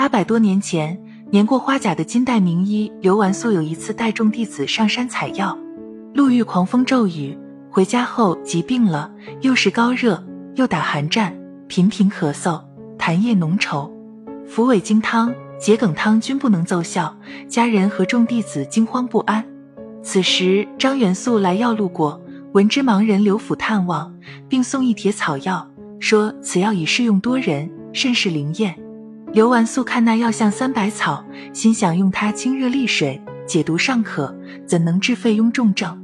800多年前，年过花甲的金代名医刘完素有一次带众弟子上山采药，路遇狂风骤雨，回家后疾病了，又是高热，又打寒战，频频咳嗽，痰液浓稠，伏尾精汤、桔梗汤均不能奏效，家人和众弟子惊慌不安。此时张元素来药路过，闻之盲人刘府探望，并送一帖草药，说此药已适用多人，甚是灵验。刘完素看那药像300草，心想用它清热利水，解毒尚可，怎能治肺痈重症？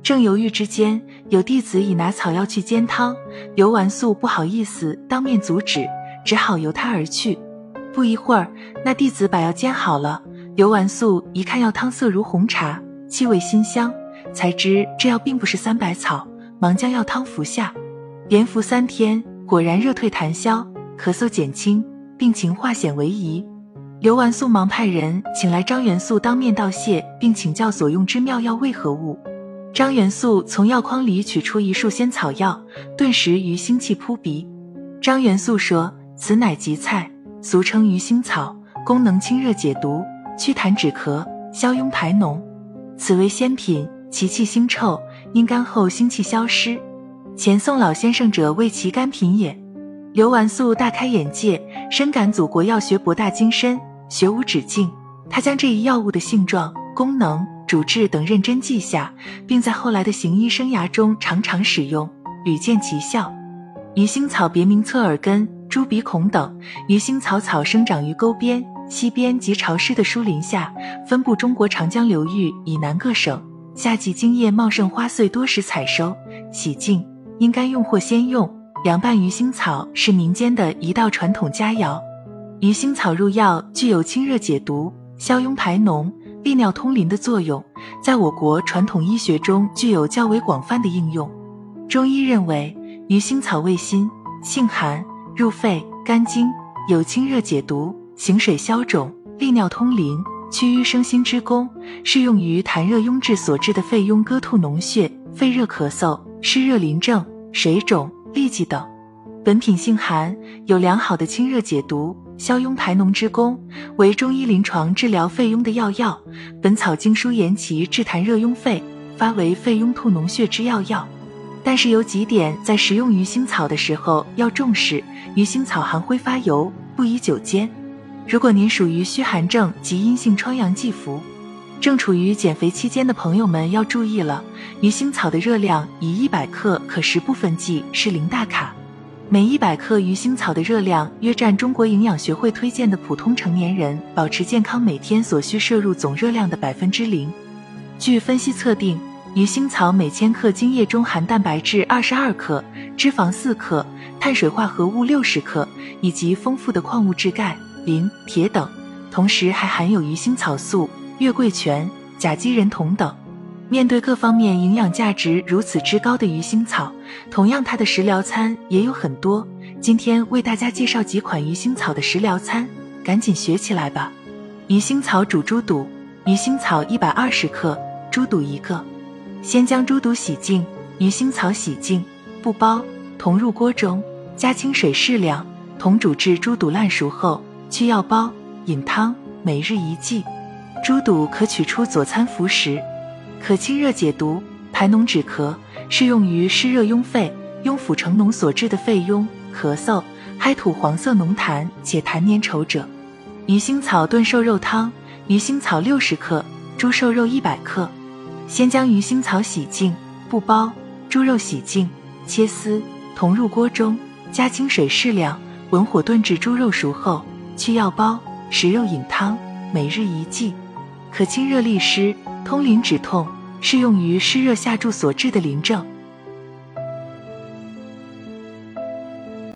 正犹豫之间，有弟子已拿草药去煎汤，刘完素不好意思当面阻止，只好由他而去。不一会儿，那弟子把药煎好了，刘完素一看药汤色如红茶，气味辛香，才知这药并不是300草，忙将药汤服下，连服3天，果然热退痰消，咳嗽减轻，病情化险为夷。刘完素忙派人请来张元素当面道谢，并请教所用之妙药为何物。张元素从药筐里取出一束仙草药，顿时鱼腥气扑鼻。张元素说，此乃荠菜，俗称鱼腥草，功能清热解毒，祛痰止咳，消痈排脓，此为仙品，其气腥臭，因干后腥气消失，前宋老先生者谓其甘品也。刘完素大开眼界，深感祖国药学博大精深，学无止境。他将这一药物的性状、功能、主治等认真记下，并在后来的行医生涯中常常使用，屡见奇效。鱼腥草别名侧耳根、猪鼻孔等，鱼腥草草生长于沟边、溪边及潮湿的疏林下，分布中国长江流域以南各省。夏季茎叶茂盛，花穗多时采收、洗净，因干用或鲜用。凉拌鱼腥草是民间的一道传统佳肴。鱼腥草入药具有清热解毒、消痈排脓、利尿通淋的作用，在我国传统医学中具有较为广泛的应用。中医认为，鱼腥草味辛，性寒，入肺、肝经，有清热解毒、行水消肿、利尿通淋、祛瘀生新之功，适用于痰热壅滞所致的肺痈割吐脓血、肺热咳嗽、湿热淋症、水肿、痢疾等。本品性寒，有良好的清热解毒、消痈排脓之功，为中医临床治疗肺痈的要药。本草经书言其治痰热壅肺，发为肺痈吐脓血之要药。但是有几点在食用鱼腥草的时候要重视：鱼腥草含挥发油，不宜久煎。如果您属于虚寒症及阴性疮疡忌服，正处于减肥期间的朋友们要注意了。鱼腥草的热量以100克可食部分计是0大卡，每100克鱼腥草的热量约占中国营养学会推荐的普通成年人保持健康每天所需摄入总热量的 0%。 据分析测定，鱼腥草每千克茎叶中含蛋白质22克、脂肪4克、碳水化合物60克，以及丰富的矿物质钙、磷、铁等，同时还含有鱼腥草素、月桂醛、甲基壬酮等。面对各方面营养价值如此之高的鱼腥草，同样它的食疗餐也有很多。今天为大家介绍几款鱼腥草的食疗餐，赶紧学起来吧。鱼腥草煮猪肚，鱼腥草120克，猪肚1个。先将猪肚洗净，鱼腥草洗净，不剥，同入锅中，加清水适量，同煮至猪肚烂熟后，去药包，饮汤，每日1剂。猪肚可取出佐餐服食，可清热解毒、排脓止咳，适用于湿热壅肺、壅腐成脓所致的肺痈、咳嗽、嗨吐黄色脓痰且痰粘稠者。鱼腥草炖瘦肉汤，鱼腥草60克，猪瘦肉100克。先将鱼腥草洗净，不剥，猪肉洗净，切丝，同入锅中，加清水适量，文火炖至猪肉熟后，去药包，食肉饮汤，每日1剂。可清热利湿、通淋止痛，适用于湿热下注所致的淋症。